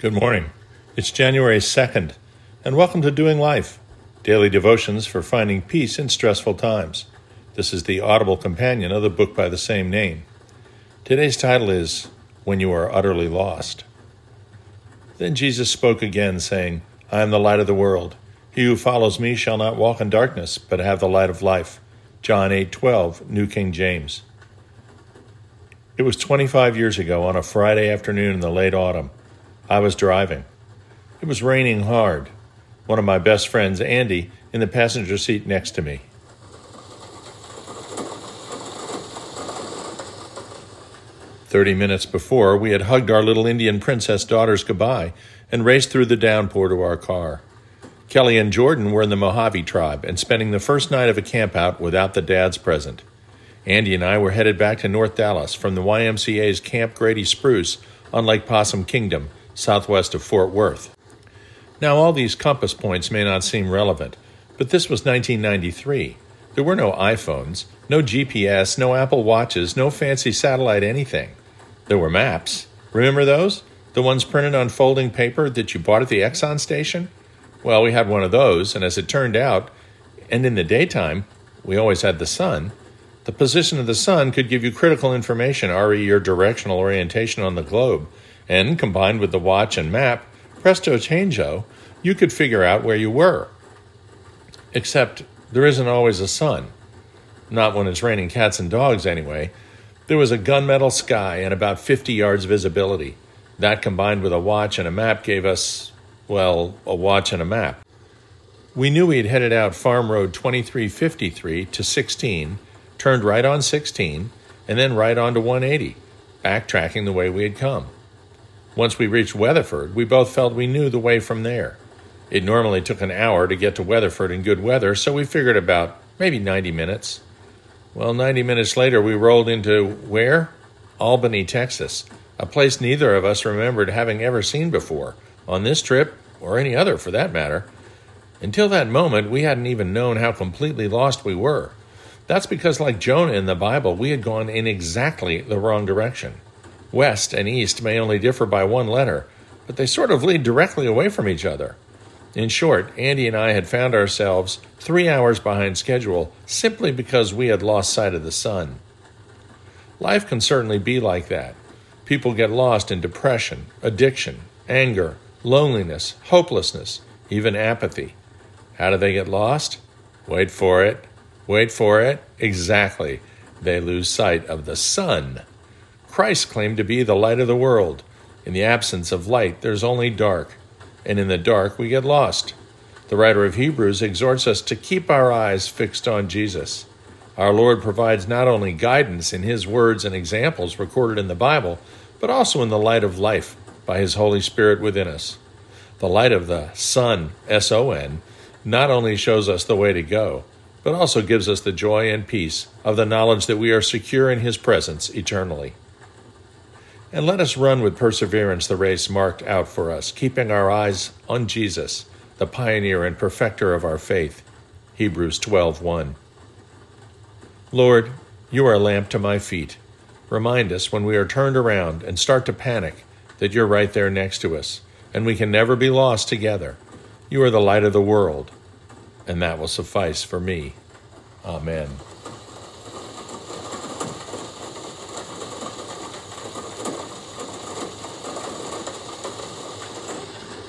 Good morning. It's January 2nd, and welcome to Doing Life, daily devotions for finding peace in stressful times. This is the audible companion of the book by the same name. Today's title is, When You Are Utterly Lost. Then Jesus spoke again, saying, I am the light of the world. He who follows me shall not walk in darkness, but have the light of life. John 8:12, New King James. It was 25 years ago on a Friday afternoon in the late autumn. I was driving. It was raining hard. One of my best friends, Andy, in the passenger seat next to me. "30 minutes before, we had hugged our little Indian princess daughters goodbye and raced through the downpour to our car. Kelly and Jordan were in the Mojave tribe and spending the first night of a campout without the dads present. Andy and I were headed back to North Dallas from the YMCA's Camp Grady Spruce on Lake Possum Kingdom, southwest of Fort Worth. Now, all these compass points may not seem relevant, but this was 1993. There were no iPhones, no GPS, no Apple Watches, no fancy satellite anything. There were maps. Remember those? The ones printed on folding paper that you bought at the Exxon station? Well, we had one of those, and as it turned out, and in the daytime, we always had the sun. The position of the sun could give you critical information, re your directional orientation on the globe, and combined with the watch and map, presto chango, you could figure out where you were. Except there isn't always a sun. Not when it's raining cats and dogs, anyway. There was a gunmetal sky and about 50 yards visibility. That combined with a watch and a map gave us, well, a watch and a map. We knew we had headed out Farm Road 2353 to 16, turned right on 16, and then right on to 180, backtracking the way we had come. Once we reached Weatherford, we both felt we knew the way from there. It normally took an hour to get to Weatherford in good weather, so we figured about maybe 90 minutes. Well, 90 minutes later, we rolled into where? Albany, Texas, a place neither of us remembered having ever seen before, on this trip, or any other for that matter. Until that moment, we hadn't even known how completely lost we were. That's because, like Jonah in the Bible, we had gone in exactly the wrong direction. West and east may only differ by one letter, but they sort of lead directly away from each other. In short, Andy and I had found ourselves 3 hours behind schedule simply because we had lost sight of the sun. Life can certainly be like that. People get lost in depression, addiction, anger, loneliness, hopelessness, even apathy. How do they get lost? Wait for it. Exactly. They lose sight of the sun. Christ claimed to be the light of the world. In the absence of light, there's only dark, and in the dark we get lost. The writer of Hebrews exhorts us to keep our eyes fixed on Jesus. Our Lord provides not only guidance in his words and examples recorded in the Bible, but also in the light of life by his Holy Spirit within us. The light of the sun, S-O-N, not only shows us the way to go, but also gives us the joy and peace of the knowledge that we are secure in his presence eternally. And let us run with perseverance the race marked out for us, keeping our eyes on Jesus, the pioneer and perfecter of our faith. Hebrews 12:1. Lord, you are a lamp to my feet. Remind us when we are turned around and start to panic that you're right there next to us, and we can never be lost together. You are the light of the world, and that will suffice for me. Amen.